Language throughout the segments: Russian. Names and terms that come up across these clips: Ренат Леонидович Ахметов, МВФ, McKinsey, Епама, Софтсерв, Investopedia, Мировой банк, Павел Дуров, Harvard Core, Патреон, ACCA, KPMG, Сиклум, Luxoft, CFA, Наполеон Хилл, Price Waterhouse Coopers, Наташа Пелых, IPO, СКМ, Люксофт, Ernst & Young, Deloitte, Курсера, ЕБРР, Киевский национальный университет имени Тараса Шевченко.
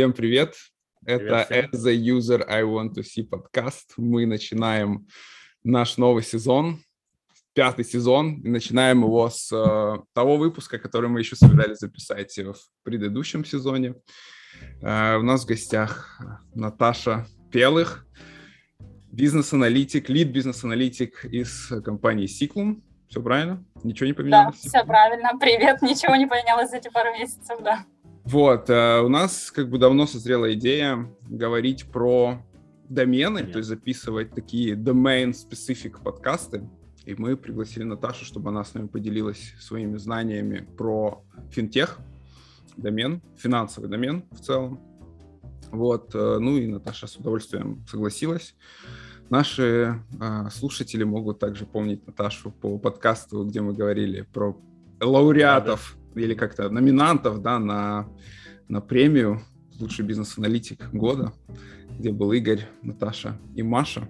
Всем привет. Это As a User I Want to See подкаст. Мы начинаем наш новый сезон, пятый сезон, и начинаем его с того выпуска, который мы еще собирались записать в предыдущем сезоне. У нас в гостях Наташа Пелых, бизнес-аналитик, лид-бизнес-аналитик из компании «Сиклум». Все правильно? Ничего не поменялось? Да, все правильно. Привет, ничего не поменялось за эти пару месяцев, да. Вот, у нас как бы давно созрела идея говорить про домены, то есть записывать такие domain-specific подкасты, и мы пригласили Наташу, чтобы она с нами поделилась своими знаниями про финтех, домен, финансовый домен в целом. Вот, ну и Наташа с удовольствием согласилась. Наши слушатели могут также помнить Наташу по подкасту, где мы говорили про лауреатов или как-то номинантов, да, на премию «Лучший бизнес-аналитик года», где был Игорь, Наташа и Маша.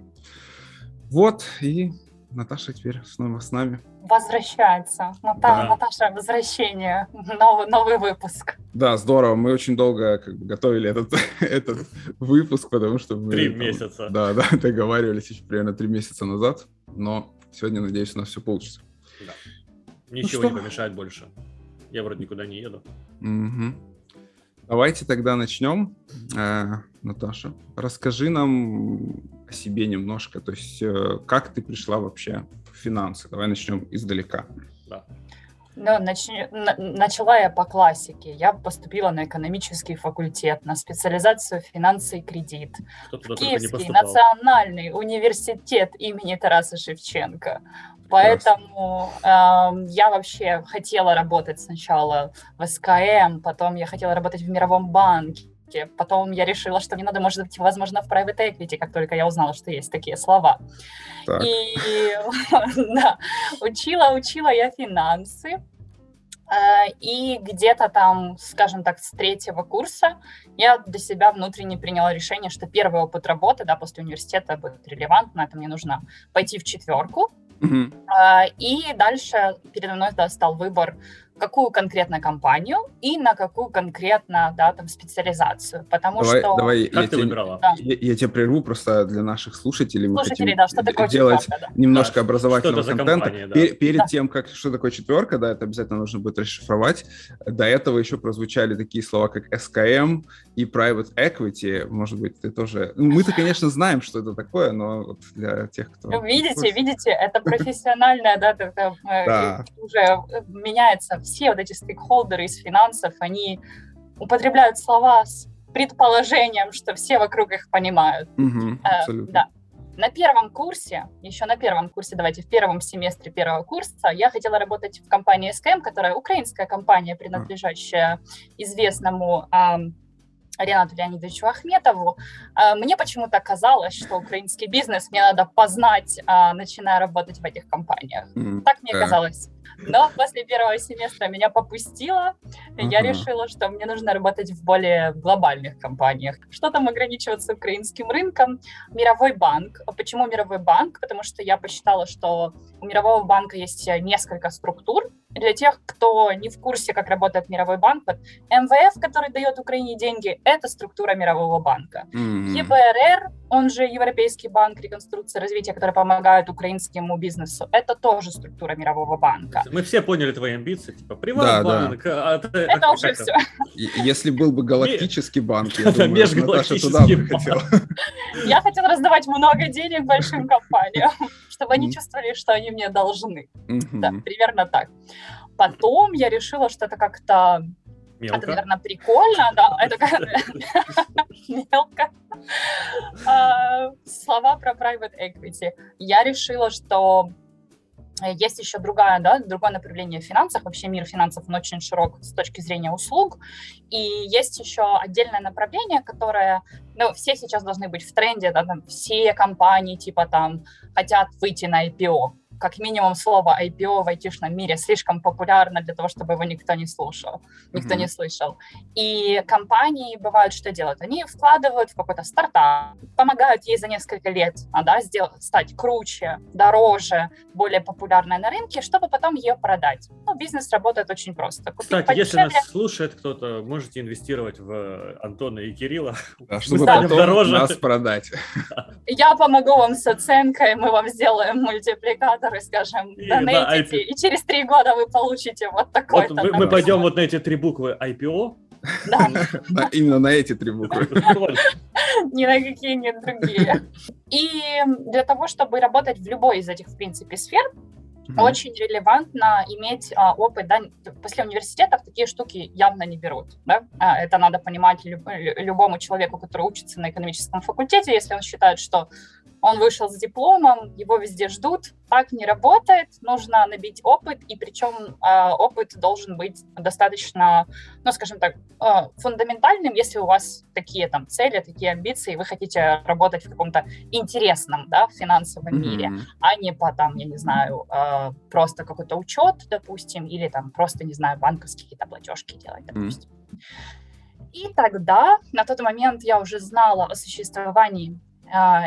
Вот, и Наташа теперь снова с нами. Возвращается. Наташа, возвращение. Новый выпуск. Да, здорово. Мы очень долго готовили этот выпуск, потому что мы... 3 месяца. Да, договаривались еще примерно 3 месяца назад, но сегодня, надеюсь, у нас все получится. Да. Ничего не помешает больше. Я вроде никуда не еду. Угу. Давайте тогда начнем. Наташа, расскажи нам о себе немножко. То есть, как ты пришла вообще в финансы? Давай начнем издалека. Да. Ну, начала я по классике. Я поступила на экономический факультет, на специализацию «Финансы и кредит». В Киевский национальный университет имени Тараса Шевченко. Поэтому я вообще хотела работать сначала в СКМ, потом я хотела работать в Мировом банке. Потом я решила, что мне надо, может быть, возможно, в private equity, как только я узнала, что есть такие слова. Так. И да, учила я финансы. И где-то там, скажем так, с 3-го курса я для себя внутренне приняла решение, что первый опыт работы, да, после университета будет релевантно, это мне нужно пойти в 4-ку. Угу. И дальше передо мной, да, стал выбор, какую конкретно компанию и на какую конкретно, да, там, специализацию, потому что... Давай, как ты выбирала? Да. Я тебя прерву просто для наших слушателей. Слушатели, да, что такое делать четверка, да. Немножко образовательного контента. Компания, да. Перед тем, как что такое четверка, да, это обязательно нужно будет расшифровать. До этого еще прозвучали такие слова, как СКМ и private equity. Может быть, ты тоже... Ну, мы-то, конечно, знаем, что это такое, но вот для тех, кто... Видите, это профессиональное, да, уже меняется. Все вот эти стейкхолдеры из финансов, они употребляют слова с предположением, что все вокруг их понимают. Угу, да. В первом семестре 1-го курса, я хотела работать в компании СКМ, которая украинская компания, принадлежащая известному Ренату Леонидовичу Ахметову. Мне почему-то казалось, что украинский бизнес мне надо познать, начиная работать в этих компаниях. Так мне казалось. Но после 1-го семестра меня попустило. Я решила, что мне нужно работать в более глобальных компаниях. Что там ограничиваться украинским рынком? Мировой банк. Почему Мировой банк? Потому что я посчитала, что у Мирового банка есть несколько структур. Для тех, кто не в курсе, как работает Мировой банк, вот МВФ, который дает Украине деньги, это структура Мирового банка. ЕБРР, он же Европейский банк реконструкции и развития, который помогает украинскому бизнесу, это тоже структура Мирового банка. Мы все поняли твои амбиции, типа приватбанк. Да, да. Это уже все. Если был бы галактический банк, я думаю, Наташа туда бы хотела. Я хотела раздавать много денег большим компаниям, чтобы они чувствовали, что они мне должны. Да, примерно так. Потом я решила, что это как-то... Мелко. Это, наверное, прикольно, да, это мелко. Слова про private equity. Я решила, что есть еще другое направление в финансах. Вообще мир финансов, он очень широк с точки зрения услуг. И есть еще отдельное направление, которое... Ну, все сейчас должны быть в тренде, да, там, все компании типа там хотят выйти на IPO. как минимум слово IPO в айтишном мире слишком популярно для того, чтобы его никто не слушал, никто не слышал. И компании бывают, что делают? Они вкладывают в какой-то стартап, помогают ей за несколько лет стать круче, дороже, более популярной на рынке, чтобы потом ее продать. Ну, бизнес работает очень просто. Купить Кстати, подешевле. Если нас слушает кто-то, можете инвестировать в Антона и Кирилла. Чтобы потом нас продать. Я помогу вам с оценкой, мы вам сделаем мультипликаторы, скажем, донейтите, и через 3 года вы получите вот такой-то. Вот мы пойдем вот на эти 3 буквы IPO. Да. Именно на эти 3 буквы. Ни на какие, ни на другие. И для того, чтобы работать в любой из этих, в принципе, сфер, очень релевантно иметь опыт, да, после университетов такие штуки явно не берут, да? Это надо понимать любому человеку, который учится на экономическом факультете, если он считает, что он вышел с дипломом, его везде ждут, так не работает, нужно набить опыт, и причем опыт должен быть достаточно, ну, скажем так, фундаментальным, если у вас такие там цели, такие амбиции, вы хотите работать в каком-то интересном, да, финансовом мире, а не по там, я не знаю, просто какой-то учет, допустим, или там просто, не знаю, банковские какие-то платежки делать, допустим. И тогда, на тот момент я уже знала о существовании.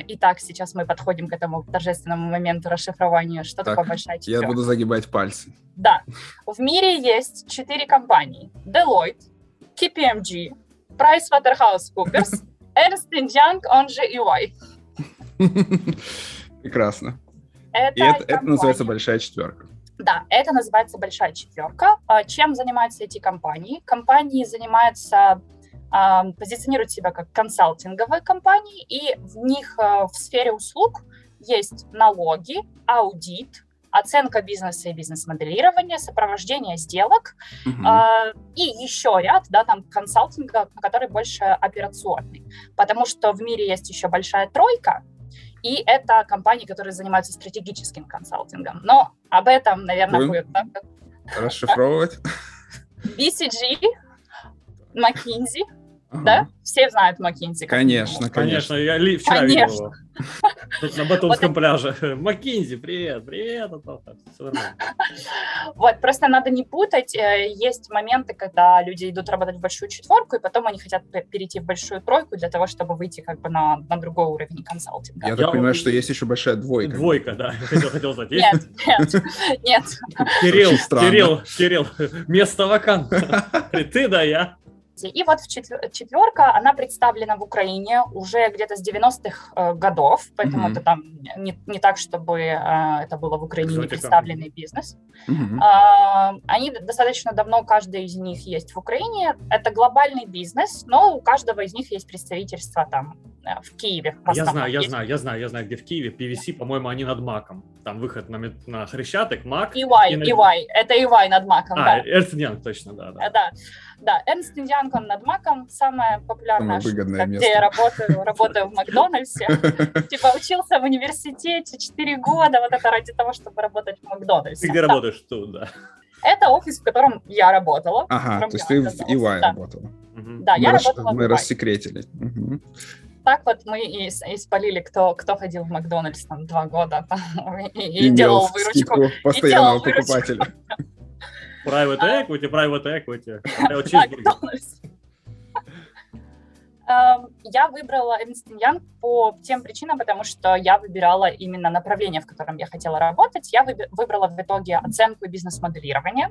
Итак, сейчас мы подходим к этому торжественному моменту расшифрования. Что такое большая четверка? Я буду загибать пальцы. Да. В мире есть 4 компании. Deloitte, KPMG, Price Waterhouse Coopers, Ernst & Young, он же EY. Прекрасно. Это называется большая четверка. Да, это называется большая четверка. Чем занимаются эти компании? Компании занимаются... позиционируют себя как консалтинговые компании, и в них в сфере услуг есть налоги, аудит, оценка бизнеса и бизнес-моделирование, сопровождение сделок и еще ряд, да, там консалтинга, который больше операционный, потому что в мире есть еще большая тройка, и это компании, которые занимаются стратегическим консалтингом. Но об этом, наверное, будет... Да? Расшифровывать. BCG, McKinsey, да? Все знают McKinsey. Конечно. Я вчера видел его на Батумском пляже. McKinsey, привет. Вот, просто надо не путать. Есть моменты, когда люди идут работать в большую четверку, и потом они хотят перейти в большую тройку для того, чтобы выйти как бы на другой уровень консалтинга. Я так понимаю, что есть еще большая двойка. Двойка, да. Хотел знать. Нет. Кирилл, место вакантно. Ты, да, я. И вот четверка, она представлена в Украине уже где-то с 90-х годов, поэтому это там не так, чтобы это было в Украине не представленный бизнес. Они достаточно давно, каждый из них есть в Украине. Это глобальный бизнес, но у каждого из них есть представительство там в Киеве. Я знаю, где в Киеве. PVC, по-моему, они над МАКом. Там выход на Хрещатик, МАК. EY, это EY над МАКом, да. Ernst & Young, точно, да. Да, Ernst & Young, он над МАКом, самое популярное, где я работаю в Макдональдсе. Типа учился в университете 4 года, вот это ради того, чтобы работать в Макдональдсе. Ты где работаешь тут, да? Это офис, в котором я работала. Ага, то есть ты в EY работала. Да, я работала в EY. Мы рассекретили. Так вот мы и спалили, кто ходил в Макдональдс там 2 года и делал выручку. Постоянного покупателя. Private equity. Макдональдс. Я выбрала Ernst & Young по тем причинам, потому что я выбирала именно направление, в котором я хотела работать. Я выбрала в итоге оценку и бизнес-моделирование.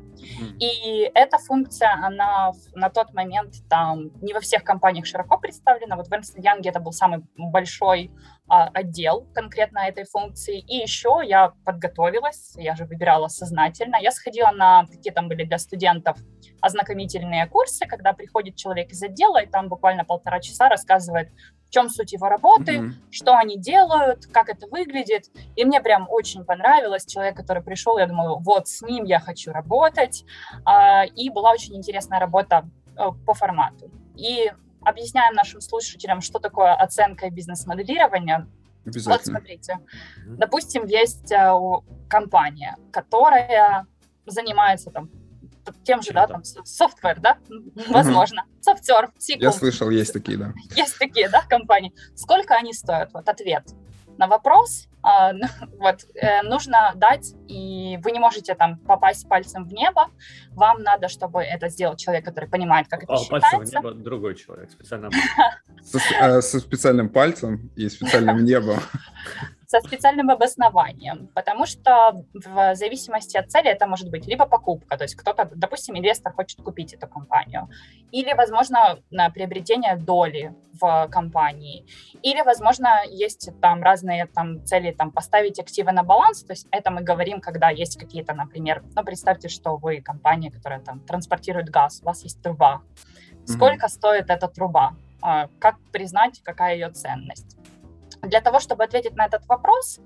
И эта функция, она на тот момент там не во всех компаниях широко представлена. Вот в Ernst & Young это был самый большой отдел конкретно этой функции. И еще я подготовилась, я же выбирала сознательно. Я сходила на такие там были для студентов ознакомительные курсы, когда приходит человек из отдела и там буквально 1,5 часа рассказывает, в чем суть его работы, что они делают, как это выглядит. И мне прям очень понравилось. Человек, который пришел, я думала, вот с ним я хочу работать. И была очень интересная работа по формату. И объясняем нашим слушателям, что такое оценка и бизнес-моделирование. Вот смотрите, допустим, есть компания, которая занимается там тем же, да, там, софтвер, да, возможно, софтер, Сиклум. Я слышал, есть такие, да. Есть такие, да, компании. Сколько они стоят? Вот ответ на вопрос, нужно дать, и вы не можете там попасть пальцем в небо, вам надо, чтобы это сделал человек, который понимает, как это считается. Пальцем в небо другой человек, специально. Со специальным пальцем и специальным небом. Со специальным обоснованием, потому что в зависимости от цели это может быть либо покупка, то есть кто-то, допустим, инвестор хочет купить эту компанию, или, возможно, приобретение доли в компании, или, возможно, есть там разные там цели, там поставить активы на баланс, то есть это мы говорим, когда есть какие-то, например, ну, представьте, что вы компания, которая там транспортирует газ, у вас есть труба, сколько стоит эта труба, как признать, какая ее ценность. Для того, чтобы ответить на этот вопрос,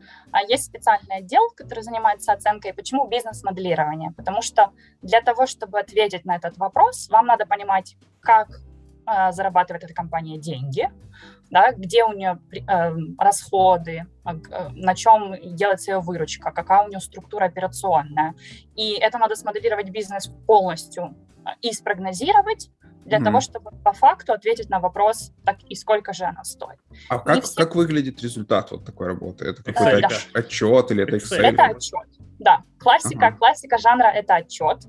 есть специальный отдел, который занимается оценкой. Почему бизнес-моделирование? Потому что для того, чтобы ответить на этот вопрос, вам надо понимать, как зарабатывает эта компания деньги, да, где у нее расходы, на чем делается ее выручка, какая у нее структура операционная. И это надо смоделировать бизнес полностью и спрогнозировать, для того, чтобы по факту ответить на вопрос, так и сколько же она стоит. А как выглядит результат вот такой работы? Это какой-то отчет или это Excel? Это отчет, да. Классика жанра – это отчет.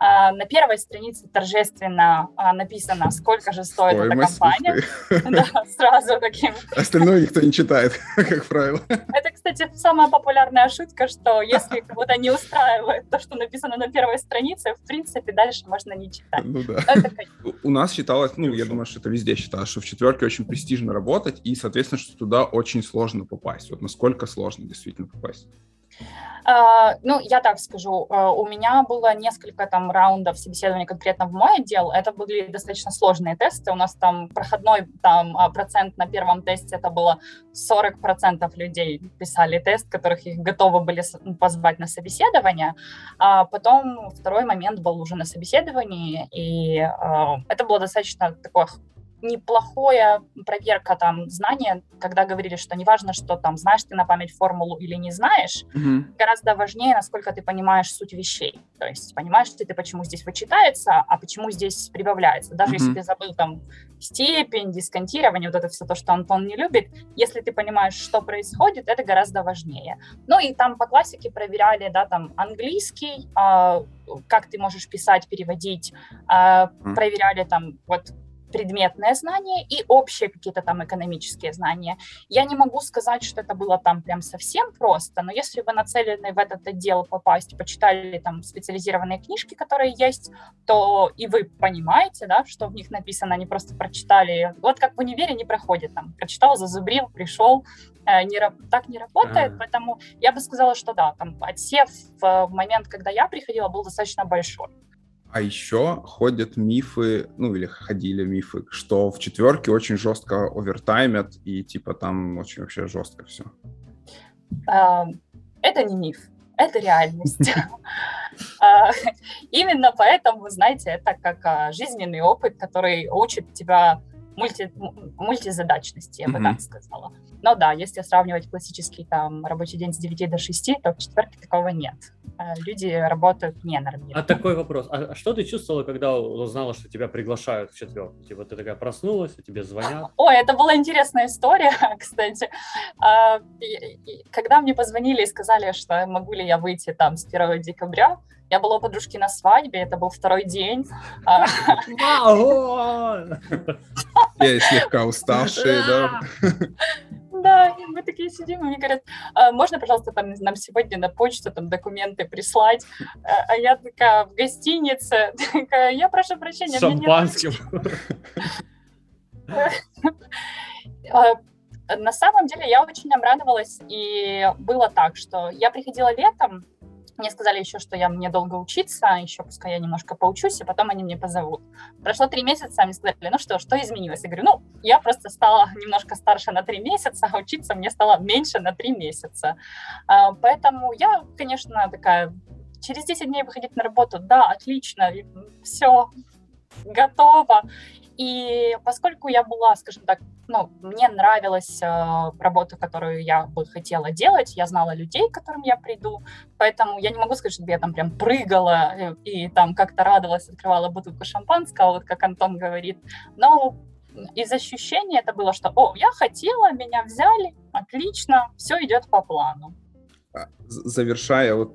На первой странице торжественно написано, сколько же стоит эта компания. Да, сразу таким. Остальное никто не читает, как правило. Это, кстати, самая популярная шутка, что если кого-то не устраивает то, что написано на первой странице, в принципе, дальше можно не читать. Ну да. Это... У нас считалось, я думаю, что это везде считалось, что в четверке очень престижно работать и, соответственно, что туда очень сложно попасть. Вот насколько сложно действительно попасть? Я так скажу, у меня было несколько там раундов собеседований конкретно в мой отдел, это были достаточно сложные тесты, у нас там проходной там, процент на первом тесте, это было 40% людей писали тест, которых их готовы были позвать на собеседование, а потом второй момент был уже на собеседовании, и это было достаточно такое... неплохая проверка там знания, когда говорили, что неважно, что там знаешь ты на память формулу или не знаешь, гораздо важнее, насколько ты понимаешь суть вещей. То есть понимаешь ли ты, почему здесь вычитается, а почему здесь прибавляется. Даже если ты забыл там степень, дисконтирование, вот это все то, что Антон не любит, если ты понимаешь, что происходит, это гораздо важнее. Ну и там по классике проверяли, да, там английский, как ты можешь писать, переводить, проверяли там вот предметные знания и общие какие-то там экономические знания. Я не могу сказать, что это было там прям совсем просто, но если вы нацелены в этот отдел попасть, почитали там специализированные книжки, которые есть, то и вы понимаете, да, что в них написано, не просто прочитали. Вот как в универе не проходит там. Прочитал, зазубрил, пришел. Так не работает, поэтому я бы сказала, что да, там отсев в момент, когда я приходила, был достаточно большой. А еще ходят мифы, ходили мифы, что в четверке очень жестко овертаймят и типа там очень вообще жестко все. Это не миф, это реальность. Именно поэтому, знаете, это как жизненный опыт, который учит тебя мультизадачности, я бы так сказала. Но да, если сравнивать классический там рабочий день с 9 до 6, то в четверке такого нет. Люди работают ненормированно. А такой вопрос. А что ты чувствовала, когда узнала, что тебя приглашают в четверку? Типа ты такая проснулась, и тебе звонят? Ой, это была интересная история, кстати. Когда мне позвонили и сказали, что могу ли я выйти там с 1 декабря, я была у подружки на свадьбе, это был второй день. Я слегка уставшая, да. Да, и мы такие сидим, и мне говорят, можно, пожалуйста, там, нам сегодня на почту там, документы прислать? А я такая в гостинице, такая, я прошу прощения. С шампанским. На самом деле я очень обрадовалась, и было так, что я приходила летом, мне сказали еще, что мне долго учиться, еще пускай я немножко поучусь, и потом они меня позовут. Прошло 3 месяца, они сказали, что изменилось? Я говорю, я просто стала немножко старше на 3 месяца, а учиться мне стало меньше на 3 месяца. Поэтому я, конечно, такая, через 10 дней выходить на работу, да, отлично, все, готово. И поскольку я была, скажем так, мне нравилась работа, которую я бы хотела делать, я знала людей, к которым я приду, поэтому я не могу сказать, что я там прям прыгала и там как-то радовалась, открывала бутылку шампанского, вот как Антон говорит, но из ощущения это было, что «О, я хотела, меня взяли, отлично, все идет по плану». Завершая вот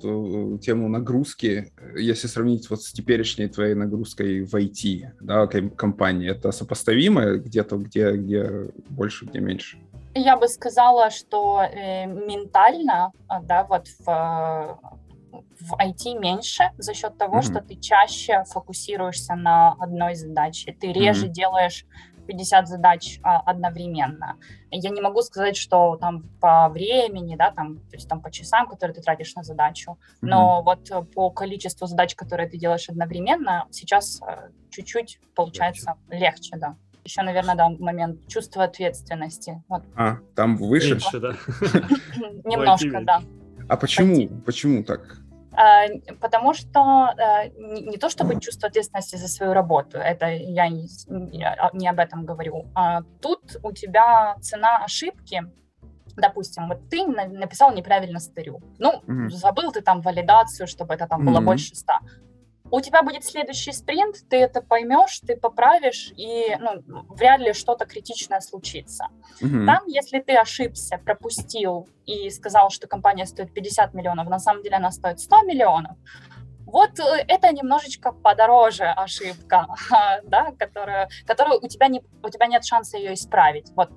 тему нагрузки, если сравнить вот с теперешней твоей нагрузкой в IT, да, компании, это сопоставимо где-то, где больше, где меньше? Я бы сказала, что ментально, да, вот в IT меньше за счет того, что ты чаще фокусируешься на одной задаче, ты реже делаешь 50 задач одновременно. Я не могу сказать, что там по времени, да, там, то есть, там по часам, которые ты тратишь на задачу, но вот по количеству задач, которые ты делаешь одновременно, сейчас чуть-чуть получается легче, да. Еще, наверное, да, момент чувства ответственности. Вот. А, там выше? Меньше, да. Немножко, да. А почему? Почему так? Потому что не то чтобы чувство ответственности за свою работу, это я не об этом говорю, а тут у тебя цена ошибки, допустим, вот ты написал неправильно стырю, ну, забыл ты там валидацию, чтобы это там было больше 100. У тебя будет следующий спринт, ты это поймешь, ты поправишь, и ну, вряд ли что-то критичное случится. Там, если ты ошибся, пропустил и сказал, что компания стоит 50 миллионов, на самом деле она стоит 100 миллионов, вот это немножечко подороже ошибка, да, которую у тебя нет шанса ее исправить. Вот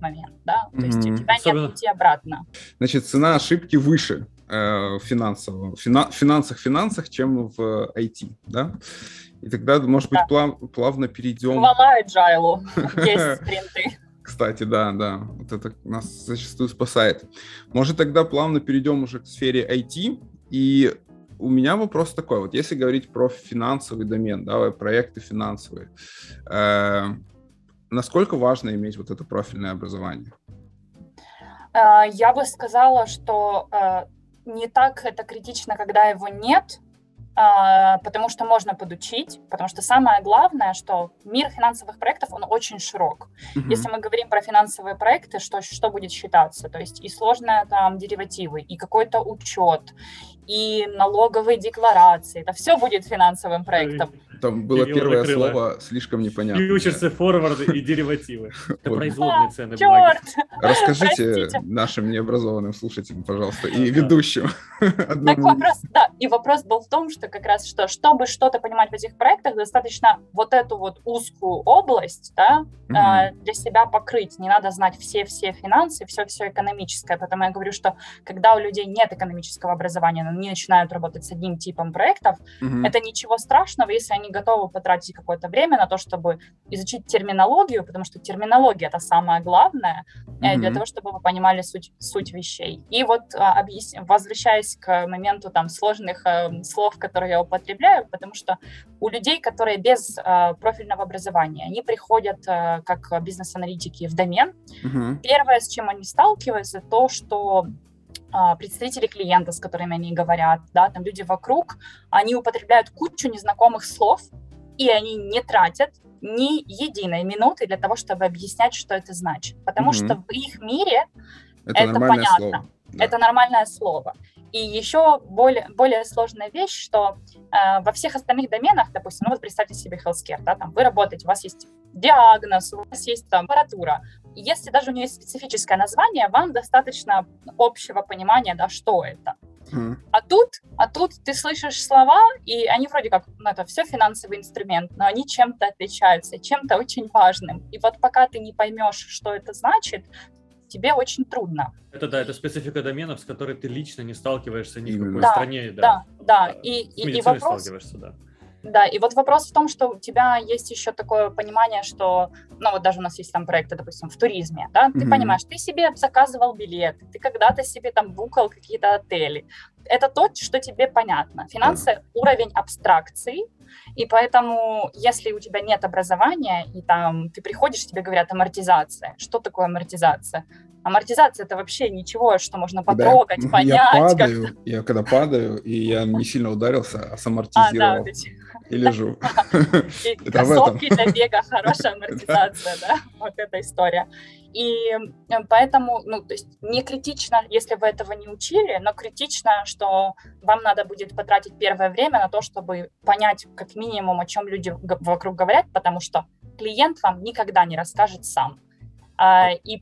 момент, да, то есть у тебя особенно... нет пути обратно. Значит, цена ошибки выше. В финансах, чем в IT, да? И тогда, может быть, плавно перейдем... Хвала Agile, есть спринты. Кстати, да, вот это нас зачастую спасает. Может, тогда плавно перейдем уже к сфере IT, и у меня вопрос такой, вот если говорить про финансовый домен, да, проекты финансовые, насколько важно иметь вот это профильное образование? Я бы сказала, что... не так это критично, когда его нет, потому что можно подучить, потому что самое главное, что мир финансовых проектов, он очень широк. Если мы говорим про финансовые проекты, что будет считаться? То есть и сложные там деривативы, и какой-то учет, и налоговые декларации. Это все будет финансовым проектом. Там было первое слово слишком непонятное. Фьючерсы, форварды и деривативы. Это производные цены. Черт! Расскажите нашим необразованным слушателям, пожалуйста, и ведущим. И вопрос был в том, что как раз чтобы что-то понимать в этих проектах, достаточно вот эту вот узкую область для себя покрыть. Не надо знать все-все финансы, все-все экономическое. Поэтому я говорю, что когда у людей нет экономического образования, они начинают работать с одним типом проектов, это ничего страшного, если они готовы потратить какое-то время на то, чтобы изучить терминологию, потому что терминология – это самое главное для того, чтобы вы понимали суть вещей. И вот возвращаясь к моменту там сложных слов, которые я употребляю, потому что у людей, которые без профильного образования, они приходят как бизнес-аналитики в домен. Первое, с чем они сталкиваются, то, что представители клиента, с которыми они говорят, да, там люди вокруг, они употребляют кучу незнакомых слов, и они не тратят ни единой минуты для того, чтобы объяснять, что это значит. Потому что в их мире это понятно. Да. Это нормальное слово. И еще более сложная вещь, что во всех остальных доменах, допустим, ну вот представьте себе healthcare, да, там вы работаете, у вас есть диагноз, у вас есть там аппаратура. Если даже у нее есть специфическое название, вам достаточно общего понимания, да, что это. А тут ты слышишь слова, и они вроде как, ну, это все финансовый инструмент, но они чем-то отличаются, чем-то очень важным. И вот пока ты не поймешь, что это значит, тебе очень трудно. Это да, это специфика доменов, с которой ты лично не сталкиваешься ни в какой стране. Да. И вопрос... Да, и вот вопрос в том, что у тебя есть еще такое понимание, что, ну вот даже у нас есть там проекты, допустим, в туризме, да, ты понимаешь, ты себе заказывал билет, ты когда-то себе там букал какие-то отели. Это то, что тебе понятно. Финансы — уровень абстракции, и поэтому, если у тебя нет образования, и там ты приходишь, тебе говорят амортизация. Что такое амортизация? Амортизация — это вообще ничего, что можно потрогать, понять. Я когда падаю, и я не сильно ударился, а самортизировал. И лежу. И кроссовки для бега, хорошая амортизация, да, вот эта история. И поэтому, ну, то есть не критично, если вы этого не учили, но критично, что вам надо будет потратить первое время на то, чтобы понять как минимум, о чем люди вокруг говорят, потому что клиент вам никогда не расскажет сам. И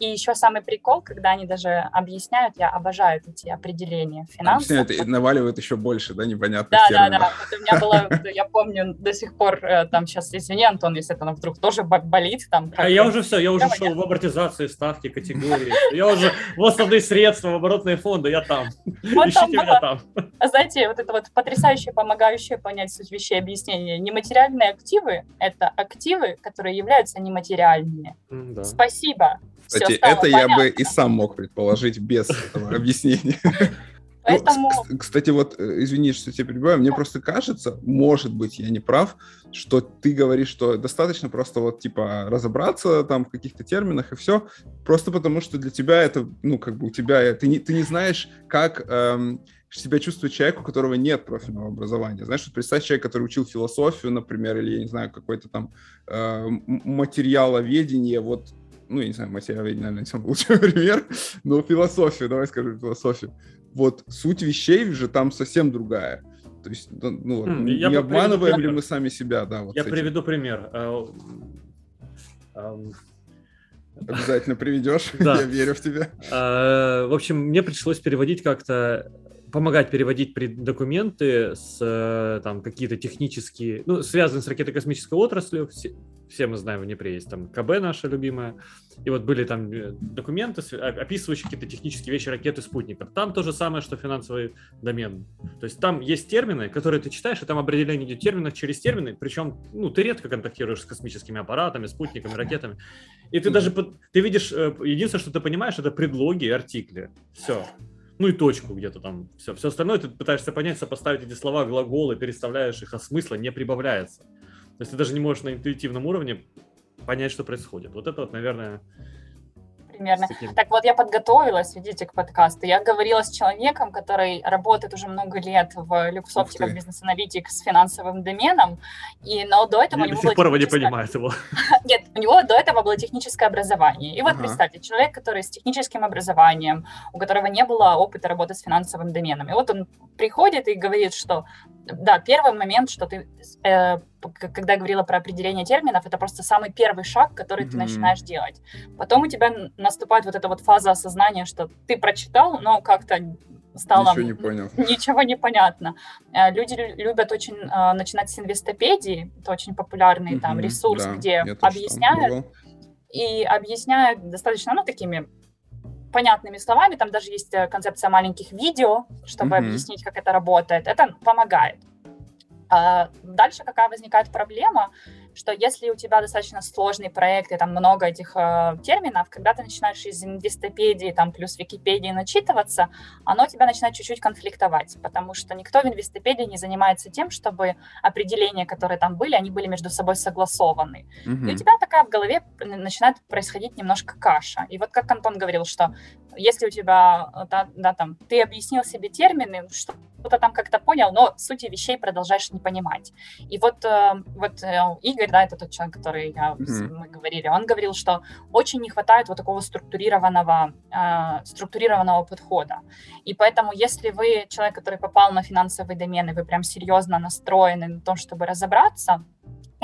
еще самый прикол, когда они даже объясняют, я обожаю эти определения финансов. Объясняют и наваливают еще больше, да, непонятных терминов. Да. Вот у меня было, я помню до сих пор, там сейчас, извини, Антон, если это вдруг тоже болит. Там, а я уже все, я уже шел в амортизацию ставки, категории. Я уже в основные средства, в оборотные фонды, я там. Ищите меня там. Знаете, вот это вот потрясающее, помогающее понять суть вещей объяснение. Нематериальные активы – это активы, которые являются нематериальными. Да. Спасибо. Кстати, это понятно. Я бы и сам мог предположить без этого объяснения. Поэтому... Кстати, вот, извини, что тебя перебиваю, мне просто кажется, может быть, я не прав, что ты говоришь, что достаточно просто вот, типа, разобраться там в каких-то терминах и все, просто потому что для тебя это, ну, как бы у тебя, ты не знаешь, как... себя чувствует человек, у которого нет профильного образования. Знаешь, вот представь человек, который учил философию, например, или, я не знаю, какой-то там материаловедение, вот, ну, я не знаю, материаловедение, наверное, не самый лучший пример, но философию, давай скажем философию. Вот суть вещей же там совсем другая. То есть, ну, не обманываем ли мы сами себя? Да, вот я приведу пример. Обязательно приведешь, я верю в тебя. В общем, мне пришлось переводить как-то помогать переводить документы с там какие-то технические, ну, связанные с ракетно-космической отраслью. Все мы знаем, в Днепре есть там КБ наша любимая. И вот были там документы, описывающие какие-то технические вещи ракеты спутников. Там то же самое, что финансовый домен. То есть там есть термины, которые ты читаешь, и там определение идет терминов через термины. Причем, ну, ты редко контактируешь с космическими аппаратами, спутниками, ракетами. И ты даже, ты видишь, единственное, что ты понимаешь, это предлоги и артикли. Все. Ну и точку где-то там. Все остальное ты пытаешься понять, сопоставить эти слова, глаголы, переставляешь их, а смысла не прибавляется. То есть ты даже не можешь на интуитивном уровне понять, что происходит. Вот это вот, наверное... Примерно. Так вот, я подготовилась, видите, к подкасту. Я говорила с человеком, который работает уже много лет в Люксофте как бизнес-аналитик с финансовым доменом, но до этого у него было техническое образование. И вот представьте, человек, который с техническим образованием, у которого не было опыта работы с финансовым доменом. И вот он приходит и говорит, что да, первый момент, что ты... когда я говорила про определение терминов, это просто самый первый шаг, который ты начинаешь делать. Потом у тебя наступает вот эта вот фаза осознания, что ты прочитал, но как-то стало... Ничего не понятно. Люди любят очень начинать с Investopedia, это очень популярный там ресурс, да, где объясняют. И объясняют достаточно, ну, такими... понятными словами, там даже есть концепция маленьких видео, чтобы объяснить, как это работает. Это помогает. А дальше какая возникает проблема, что если у тебя достаточно сложный проект, и там много этих терминов, когда ты начинаешь из Инвестопедии там, плюс Википедии начитываться, оно тебя начинает чуть-чуть конфликтовать, потому что никто в Инвестопедии не занимается тем, чтобы определения, которые там были, они были между собой согласованы. И у тебя такая в голове начинает происходить немножко каша. И вот как Антон говорил, что если у тебя, там, ты объяснил себе термины, что-то там как-то понял, но сути вещей продолжаешь не понимать. И вот Игорь, да, это тот человек, который мы говорили, он говорил, что очень не хватает вот такого структурированного подхода. И поэтому, если вы человек, который попал на финансовые домены, вы прям серьезно настроены на то, чтобы разобраться,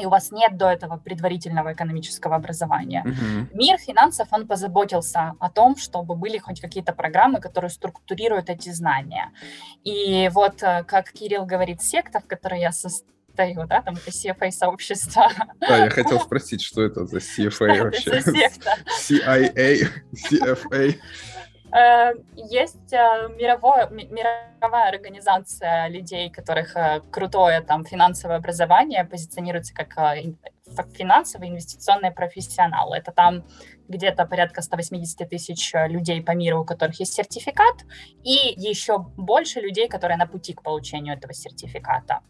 и у вас нет до этого предварительного экономического образования. Мир финансов, он позаботился о том, чтобы были хоть какие-то программы, которые структурируют эти знания. И вот, как Кирилл говорит, секта, в которой я состою, да, там это CFA-сообщество. Да, я хотел спросить, что это за CFA вообще? Это за секта. CIA, CFA. Есть мировая организация людей, которых крутое там финансовое образование позиционируется как финансовые инвестиционные профессионалы. Это там где-то порядка 180 тысяч людей по миру, у которых есть сертификат, и еще больше людей, которые на пути к получению этого сертификата.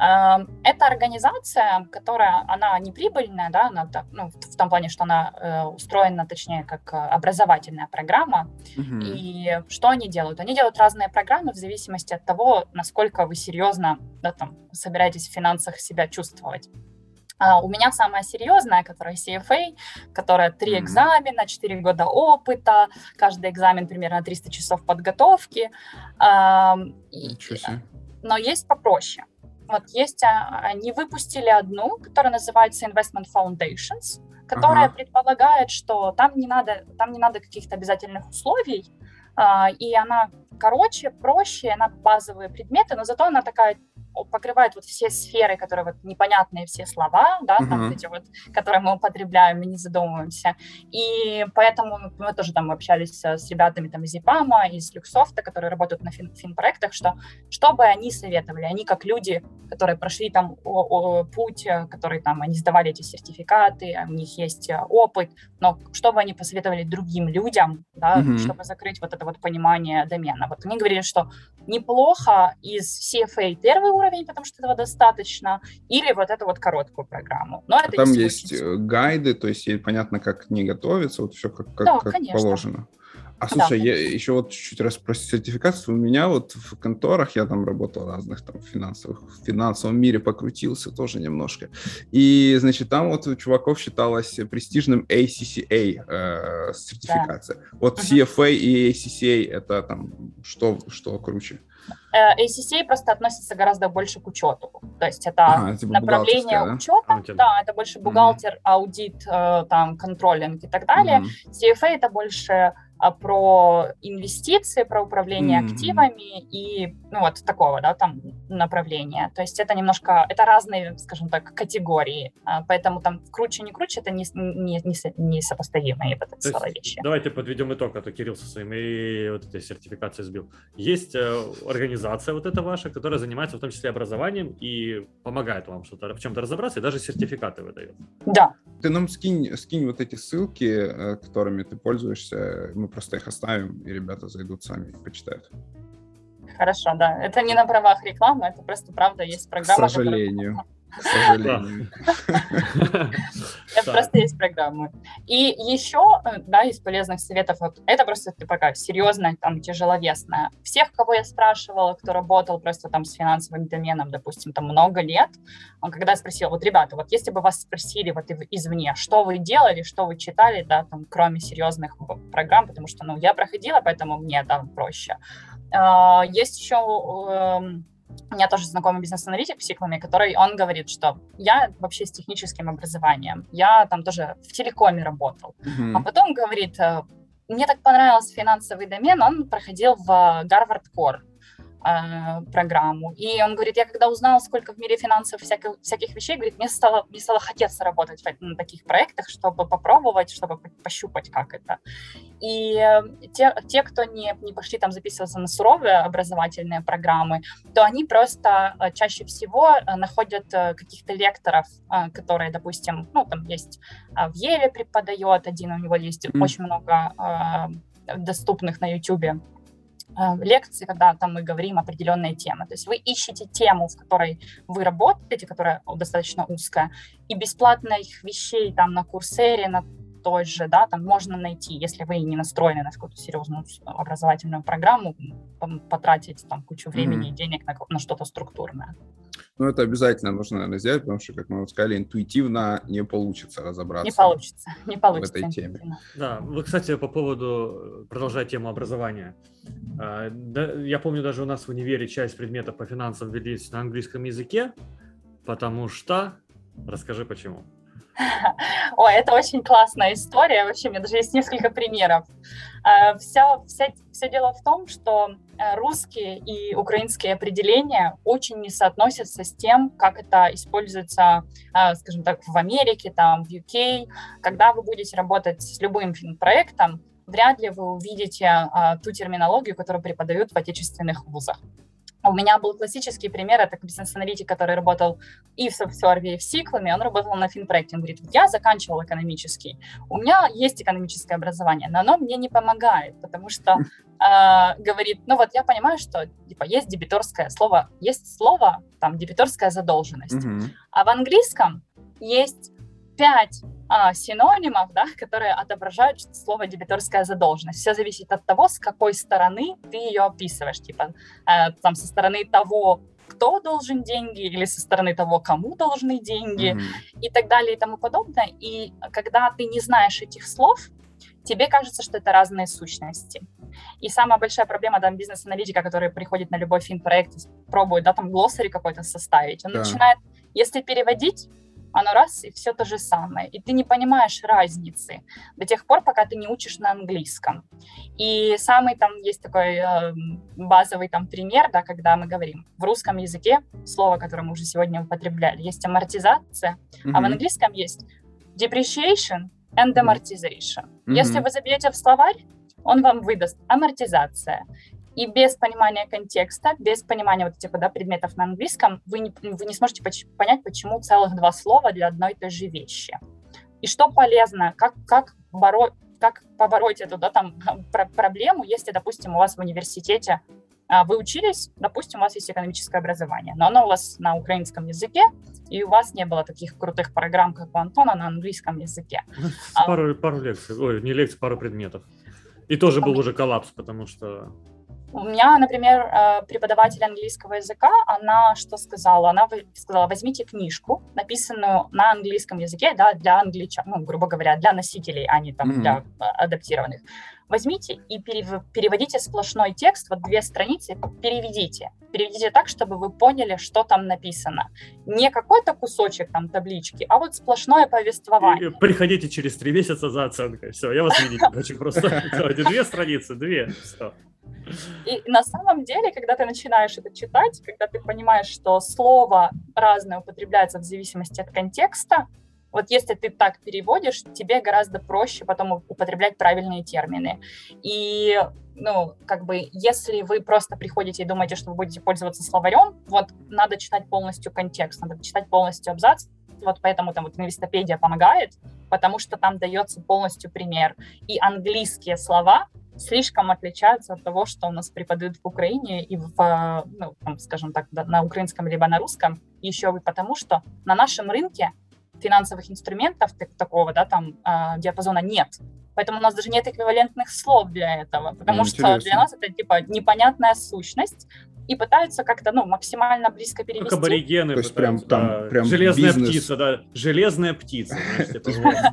Это организация, которая, она неприбыльная, да, она, ну, в том плане, что она устроена, точнее, как образовательная программа. И что они делают? Они делают разные программы в зависимости от того, насколько вы серьезно, да, там, собираетесь в финансах себя чувствовать. У меня самая серьезная, которая CFA, которая 3 экзамена, 4 года опыта, каждый экзамен примерно 300 часов подготовки. Ничего себе. Но есть попроще. Вот есть, они выпустили одну, которая называется Investment Foundations, которая предполагает, что там не надо каких-то обязательных условий, и она короче, проще, она базовые предметы, но зато она такая покрывает вот все сферы, которые вот непонятные все слова, да, там эти вот, которые мы употребляем и не задумываемся. И поэтому мы тоже там общались с ребятами там из Епама, из Luxoft, которые работают на финпроектах, что бы они советовали, они как люди, которые прошли там путь, которые там, они сдавали эти сертификаты, у них есть опыт, но что бы они посоветовали другим людям, да, чтобы закрыть вот это вот понимание домена. Вот они говорили, что неплохо из CFA первый уровень, потому что этого достаточно, или вот эту вот короткую программу. Но это там есть гайды, то есть понятно, как к ней готовиться, вот все как положено. А слушай, да, я еще вот чуть-чуть раз про сертификацию. У меня вот в конторах, я там работал в разных там финансовом мире покрутился тоже немножко. И, значит, там вот у чуваков считалось престижным ACCA сертификация. Да. Вот CFA и ACCA, это там что круче? ACCA просто относится гораздо больше к учету, то есть это направление учета, да, это больше бухгалтер, аудит, там, контролинг и так далее. CFA это больше про инвестиции, про управление активами и, ну, вот такого, да, там, направления, то есть это немножко, это разные, скажем так, категории, поэтому там круче, не круче, это не сопоставимые вот эти словечки. Давайте подведем итог, а то Кирилл со своими вот этой сертификацией сбил. Есть организация вот эта ваша, которая занимается в том числе образованием и помогает вам что-то, в чем-то разобраться и даже сертификаты выдает. Да. Ты нам скинь вот эти ссылки, которыми ты пользуешься, мы просто их оставим, и ребята зайдут сами и почитают. Хорошо, да. Это не на правах рекламы, это просто правда есть программа. К сожалению. К сожалению. Это просто есть программы. И еще, да, из полезных советов, вот это просто пока серьезное, там, тяжеловесное. Всех, кого я спрашивала, кто работал просто там с финансовым доменом, допустим, там много лет, когда я спросила, вот, ребята, вот если бы вас спросили вот извне, что вы делали, что вы читали, да, там, кроме серьезных программ, потому что, ну, я проходила, поэтому мне там проще. Есть еще... У меня тоже знакомый бизнес-аналитик в Сиклуме, который, он говорит, что я вообще с техническим образованием, я там тоже в телекоме работал, а потом говорит, мне так понравился финансовый домен, он проходил в Harvard Core программу, и он говорит, я когда узнал, сколько в мире финансов всяких вещей, говорит, мне стало хотеться работать на таких проектах, чтобы попробовать, чтобы пощупать, как это. И те кто не пошли там записываться на суровые образовательные программы, то они просто чаще всего находят каких-то лекторов, которые, допустим, ну, там есть в Еле преподает один, у него есть очень много доступных на YouTube лекции, когда там мы говорим определенные темы. То есть вы ищете тему, в которой вы работаете, которая достаточно узкая, и бесплатных вещей там на Курсере, на той же, да, там можно найти, если вы не настроены на какую-то серьезную образовательную программу, потратить там кучу времени и денег на что-то структурное. Ну, это обязательно нужно, наверное, сделать, потому что, как мы уже сказали, интуитивно не получится разобраться. Не получится. В этой теме. Да, вы, кстати, по поводу, продолжая тему образования. Я помню, даже у нас в универе часть предметов по финансам велись на английском языке, потому что... Расскажи, почему. Ой, это очень классная история. Вообще, у меня даже есть несколько примеров. Все дело в том, что русские и украинские определения очень не соотносятся с тем, как это используется, скажем так, в Америке, там, в UK. Когда вы будете работать с любым финпроектом, вряд ли вы увидите ту терминологию, которую преподают в отечественных вузах. У меня был классический пример, это бизнес-аналитик, который работал и в Софтсерве, и в Сиклуме, он работал на финпроекте, он говорит, я заканчивал экономический, у меня есть экономическое образование, но оно мне не помогает, потому что, говорит, ну вот я понимаю, что типа, есть дебиторское слово, там дебиторская задолженность, а в английском есть 5 синонимов, да, которые отображают слово дебиторская задолженность. Все зависит от того, с какой стороны ты ее описываешь. Типа там, со стороны того, кто должен деньги, или со стороны того, кому должны деньги, и так далее и тому подобное. И когда ты не знаешь этих слов, тебе кажется, что это разные сущности. И самая большая проблема там бизнес-аналитика, который приходит на любой финпроект, пробует, да, там глоссарий какой-то составить. Он начинает, если переводить, оно раз, и все то же самое. И ты не понимаешь разницы до тех пор, пока ты не учишь на английском. И самый там есть такой базовый там пример, да, когда мы говорим в русском языке, слово, которое мы уже сегодня употребляли, есть амортизация, а в английском есть depreciation and amortization. Если вы забьете в словарь, он вам выдаст амортизация. И без понимания контекста, без понимания вот этих, да, предметов на английском, вы не сможете понять, почему целых два слова для одной и той же вещи. И что полезно, как побороть эту, да, там, проблему, если, допустим, у вас в университете вы учились, допустим, у вас есть экономическое образование, но оно у вас на украинском языке, и у вас не было таких крутых программ, как у Антона, на английском языке. Пару лекций, ой, не лекций, пару предметов. И тоже был уже коллапс, потому что... У меня, например, преподаватель английского языка, она что сказала? Она сказала, возьмите книжку, написанную на английском языке, да, для англичан, ну, грубо говоря, для носителей, а не там для адаптированных. Возьмите и переводите сплошной текст, вот 2 страницы, переведите. Переведите так, чтобы вы поняли, что там написано. Не какой-то кусочек там таблички, а вот сплошное повествование. Приходите через 3 месяца за оценкой. Все, я вас видеть хочу просто. 2 страницы, 2. И на самом деле, когда ты начинаешь это читать, когда ты понимаешь, что слово разное употребляется в зависимости от контекста, вот если ты так переводишь, тебе гораздо проще потом употреблять правильные термины. И, ну, как бы, если вы просто приходите и думаете, что вы будете пользоваться словарем, вот надо читать полностью контекст, надо читать полностью абзац. Вот поэтому там вот Investopedia помогает, потому что там дается полностью пример. И английские слова слишком отличаются от того, что у нас преподают в Украине и в, ну, там, скажем так, на украинском либо на русском, еще и потому, что на нашем рынке финансовых инструментов такого, да, там диапазона нет. Поэтому у нас даже нет эквивалентных слов для этого, потому что для нас это типа непонятная сущность, и пытаются как-то, ну, максимально близко перевести. Как аборигены. То есть пытаются, прям там, да, прям железная бизнес... птица, да, железная птица.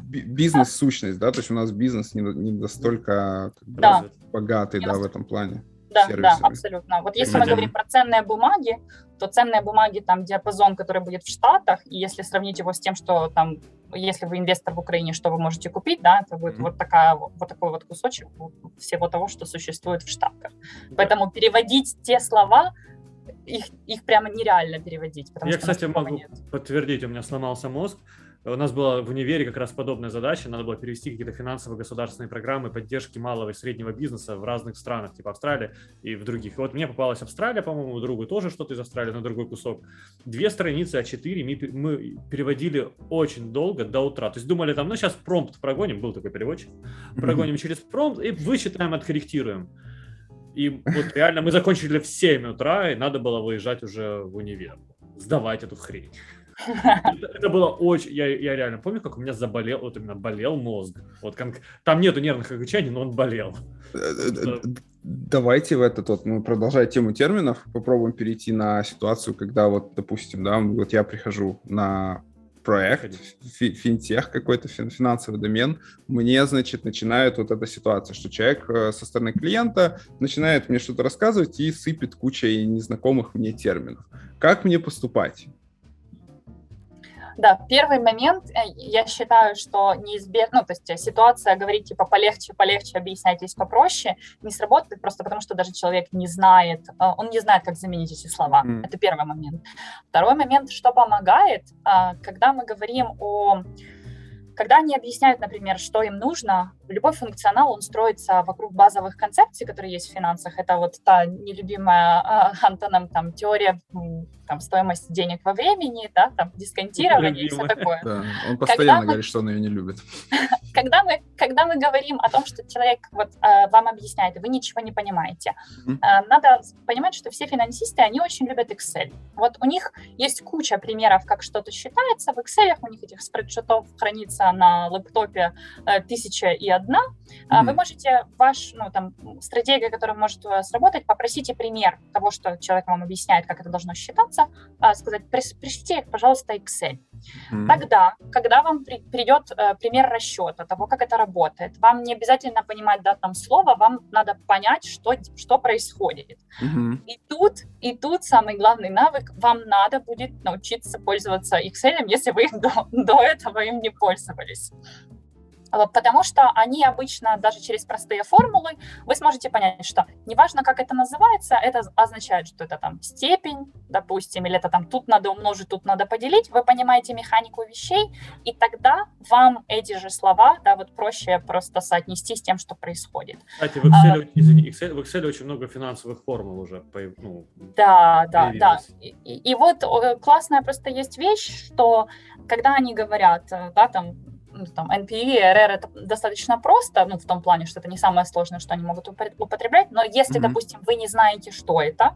Бизнес-сущность, да, то есть у нас бизнес не настолько богатый, да, в этом плане. Да, сервисами. Да, абсолютно. Вот если мы говорим про ценные бумаги, то ценные бумаги, там диапазон, который будет в Штатах, и если сравнить его с тем, что там, если вы инвестор в Украине, что вы можете купить, да, это будет вот такой кусочек всего того, что существует в Штатах. Да. Поэтому переводить те слова, их прямо нереально переводить. Я, кстати, могу подтвердить, у меня сломался мозг. У нас была в универе как раз подобная задача, надо было перевести какие-то финансово-государственные программы поддержки малого и среднего бизнеса в разных странах, типа Австралия и в других. И вот мне попалась Австралия, по-моему, другу тоже что-то из Австралии на другой кусок. 2 страницы А4 мы переводили очень долго, до утра. То есть думали там, ну сейчас промпт прогоним, был такой переводчик, прогоним через промпт и вычитаем, откорректируем. И вот реально мы закончили в 7 утра, и надо было выезжать уже в универ, сдавать эту хрень. Это было очень... Я реально помню, как у меня заболел, вот именно болел мозг. Вот там нету нервных окончаний, но он болел. Давайте в этот вот, мы продолжая тему терминов, попробуем перейти на ситуацию, когда вот, допустим, да, вот я прихожу на проект, финтех какой-то, финансовый домен, мне, значит, начинает вот эта ситуация, что человек со стороны клиента начинает мне что-то рассказывать и сыпет кучей незнакомых мне терминов. Как мне поступать? Да, первый момент, я считаю, что неизбежно, ну, то есть ситуация говорить типа полегче, объясняйтесь попроще, не сработает просто потому, что даже человек не знает, как заменить эти слова. Это первый момент. Второй момент, что помогает, когда мы говорим когда они объясняют, например, что им нужно, любой функционал, он строится вокруг базовых концепций, которые есть в финансах. Это вот та нелюбимая Антоном там теория там, стоимости денег во времени, да, там, дисконтирование и все такое. Да, он постоянно говорит, что он ее не любит. Когда мы говорим о том, что человек вот, вам объясняет, и вы ничего не понимаете, надо понимать, что все финансисты, они очень любят Excel. Вот у них есть куча примеров, как что-то считается в Excel, у них этих спредшитов хранится на лэптопе 1001. Вы можете стратегия, которая может сработать, попросите пример того, что человек вам объясняет, как это должно считаться, сказать, пришлите, пожалуйста, Excel. Тогда, когда вам придет пример расчета того, как это работает. Вам не обязательно понимать, да, там слово, вам надо понять, что происходит. Угу. И тут самый главный навык, вам надо будет научиться пользоваться Excel, если вы до этого им не пользовались. Потому что они обычно, даже через простые формулы, вы сможете понять, что неважно, как это называется, это означает, что это там степень, допустим, или это там тут надо умножить, тут надо поделить. Вы понимаете механику вещей, и тогда вам эти же слова, да, вот проще просто соотнести с тем, что происходит. Кстати, в Excel, в Excel очень много финансовых формул уже. Да. И вот классная просто есть вещь, что когда они говорят, да, там NPE, ERR это достаточно просто, в том плане, что это не самое сложное, что они могут употреблять, но если, допустим, вы не знаете, что это,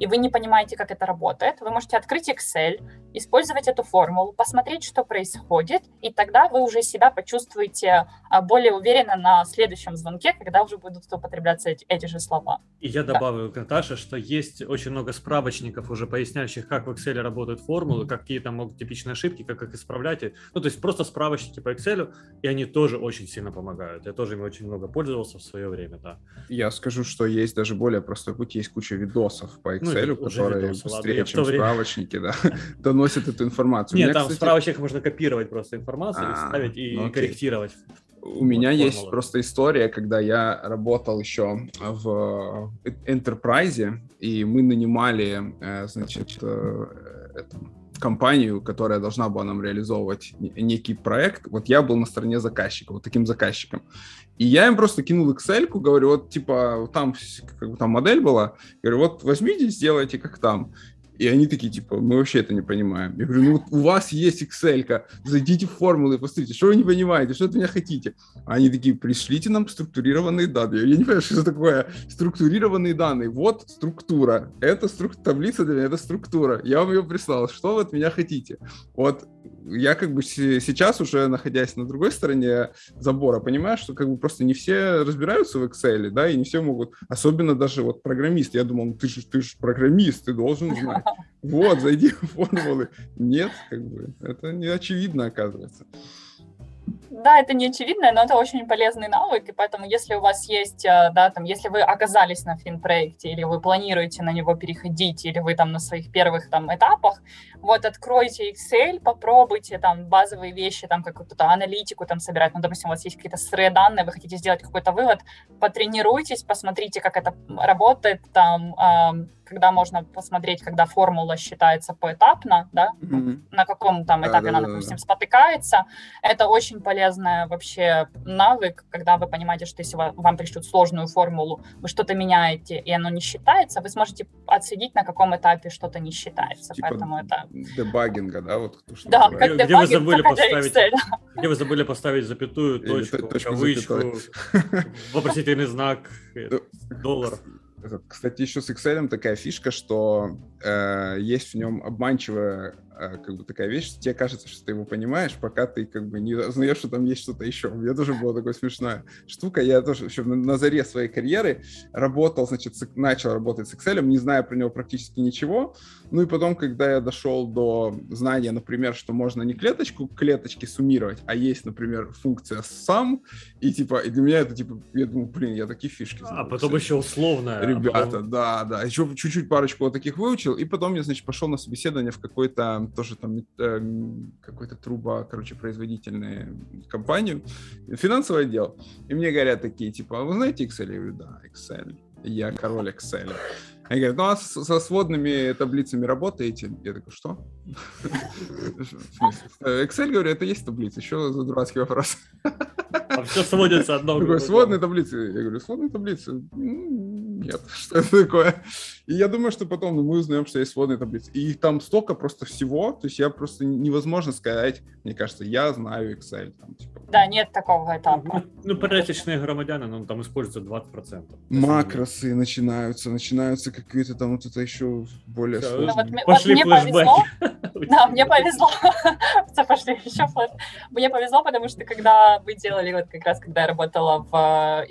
и вы не понимаете, как это работает, вы можете открыть Excel, использовать эту формулу, посмотреть, что происходит, и тогда вы уже себя почувствуете более уверенно на следующем звонке, когда уже будут употребляться эти же слова. И я добавлю, Наташа, что есть очень много справочников, уже поясняющих, как в Excel работают формулы, какие там могут типичные ошибки, как их исправлять. То есть просто справочники по Excel, и они тоже очень сильно помогают. Я тоже им очень много пользовался в свое время, да. Я скажу, что есть даже более простой путь, есть куча видосов по Excel, которые быстрее, чем справочники, да, доносят эту информацию. Нет, там в справочниках можно копировать просто информацию, ставить и корректировать. У меня есть просто история, когда я работал еще в Enterprise, и мы нанимали, компанию, которая должна была нам реализовывать некий проект. Вот я был на стороне заказчика, вот таким заказчиком. И я им просто кинул Excel-ку, говорю, вот типа там, как бы, там модель была, говорю, вот возьмите, сделайте как там. И они такие, типа, мы вообще это не понимаем. Я говорю, ну вот у вас есть Excel-ка, зайдите в формулы и посмотрите, что вы не понимаете, что от меня хотите. А они такие, пришлите нам структурированные данные. Я не понимаю, что это такое структурированные данные. Вот структура. Это таблица для меня, это структура. Я вам ее прислал. Что вы от меня хотите? Вот я как бы сейчас уже, находясь на другой стороне забора, понимаю, что как бы просто не все разбираются в Excel, да, и не все могут, особенно даже вот программист. Я думал, ты же программист, ты должен знать. Вот, зайди в формулы. Нет, как бы, это не очевидно, оказывается. Да, это не очевидно, но это очень полезный навык, и поэтому, если у вас есть, да, там, если вы оказались на финпроекте, или вы планируете на него переходить, или вы там на своих первых там этапах, вот откройте Excel, попробуйте там базовые вещи, там какую-то аналитику там собирать, допустим, у вас есть какие-то сырые данные, вы хотите сделать какой-то вывод, потренируйтесь, посмотрите, как это работает, там, когда можно посмотреть, когда формула считается поэтапно, да, на каком там этапе она, допустим, спотыкается, это очень полезный вообще навык, когда вы понимаете, что если вам пришлют сложную формулу, вы что-то меняете, и оно не считается, вы сможете отследить, на каком этапе что-то не считается. Типа поэтому это... дебаггинга, да? Вот, то, что да, как где, вы забыли поставить запятую, точку кавычку, вопросительный знак, доллар. Кстати, еще с Excel такая фишка, что есть в нем обманчивая как бы такая вещь, тебе кажется, что ты его понимаешь, пока ты как бы не узнаешь, что там есть что-то еще. У меня тоже была такая смешная штука. Я тоже еще на заре своей карьеры начал работать с Excel, не зная про него практически ничего. Ну и потом, когда я дошел до знания, например, что можно не клеточки суммировать, а есть, например, функция сам, и типа, и для меня это типа, я думаю, блин, я такие фишки знаю. А потом еще условная. Ребята, да. Еще чуть-чуть парочку вот таких выучил, и потом я, пошел на собеседование в какой-то производительную компанию, финансовый отдел. И мне говорят такие, типа, а вы знаете Excel? Я говорю, да, Excel. Я король Excel. Они говорят, со сводными таблицами работаете? Я такой, что? Excel, говорю, это есть таблица. Еще за дурацкий вопрос. А все сводится одно. Такой, сводные таблицы. Я говорю, сводные таблицы? Нет, что это такое? И я думаю, что потом мы узнаем, что есть сводные таблицы. И там столько просто всего, то есть я просто невозможно сказать, мне кажется, я знаю Excel. Там, типа. Да, нет такого этапа. Порядочные громадяне, там используются 20%. Макросы начинаются какие-то там вот это еще более сложные. Пошли флешбэки. Да, мне повезло. Мне повезло, потому что когда я работала в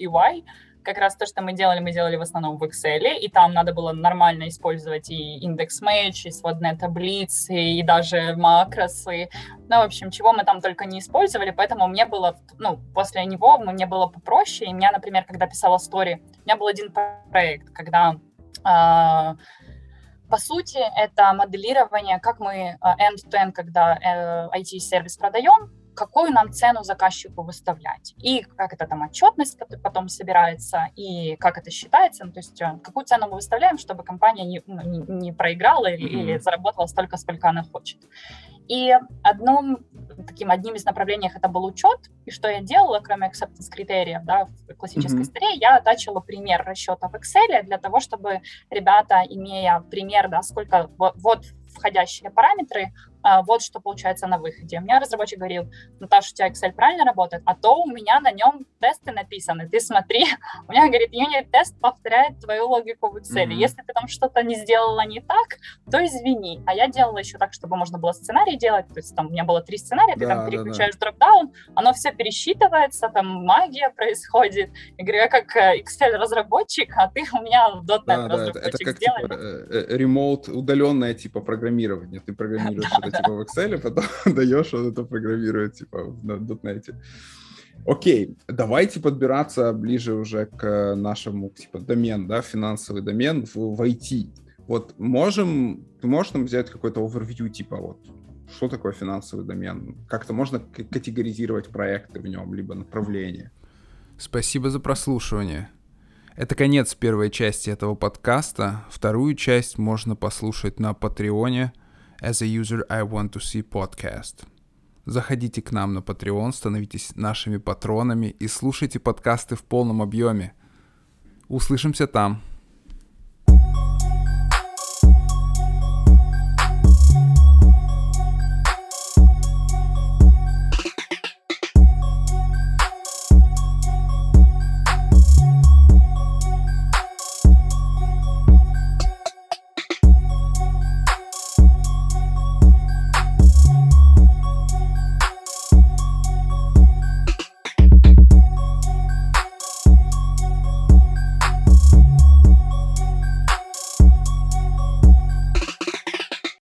EY, как раз то, что мы делали в основном в Excel, и там надо было нормально использовать и индекс-мэтч, и сводные таблицы, и даже макросы. Ну, в общем, чего мы там только не использовали, поэтому мне было, ну, после него мне было попроще. И меня, например, когда писала story, у меня был один проект, когда... По сути, это моделирование, как мы end-to-end, когда IT-сервис продаем, какую нам цену заказчику выставлять, и как это там отчетность потом собирается, и как это считается, ну, то есть какую цену мы выставляем, чтобы компания не проиграла или заработала столько, сколько она хочет. И одним из направлений это был учет, и что я делала, кроме acceptance критериев, да, в классической истории, я тачила пример расчета в Excel для того, чтобы ребята, имея пример, да, сколько вот входящие параметры, вот что получается на выходе. У меня разработчик говорил: Наташа, у тебя Excel правильно работает? А то у меня на нем тесты написаны, ты смотри. У меня, говорит, юнит-тест повторяет твою логику в Excel. Если ты там что-то не сделала не так, то извини. А я делала еще так, чтобы можно было сценарий делать, то есть там у меня было 3 сценария, ты там переключаешь дропдаун, оно все пересчитывается, там магия происходит. Я говорю, я как Excel-разработчик, а ты у меня .NET-разработчик сделай. Это как типа, ремоут, удаленное типа программирование, ты программируешь это типа в Excel, потом даешь, он это программирует типа в .NET. Окей, давайте подбираться ближе уже к нашему типа домен, да, финансовый домен в IT. Вот ты можешь нам взять какой-то овервью, типа вот, что такое финансовый домен? Как-то можно категоризировать проекты в нем, либо направления? Спасибо за прослушивание. Это конец первой части этого подкаста. Вторую часть можно послушать на Патреоне As a User I Want to See Podcast. Заходите к нам на Patreon, становитесь нашими патронами и слушайте подкасты в полном объеме. Услышимся там.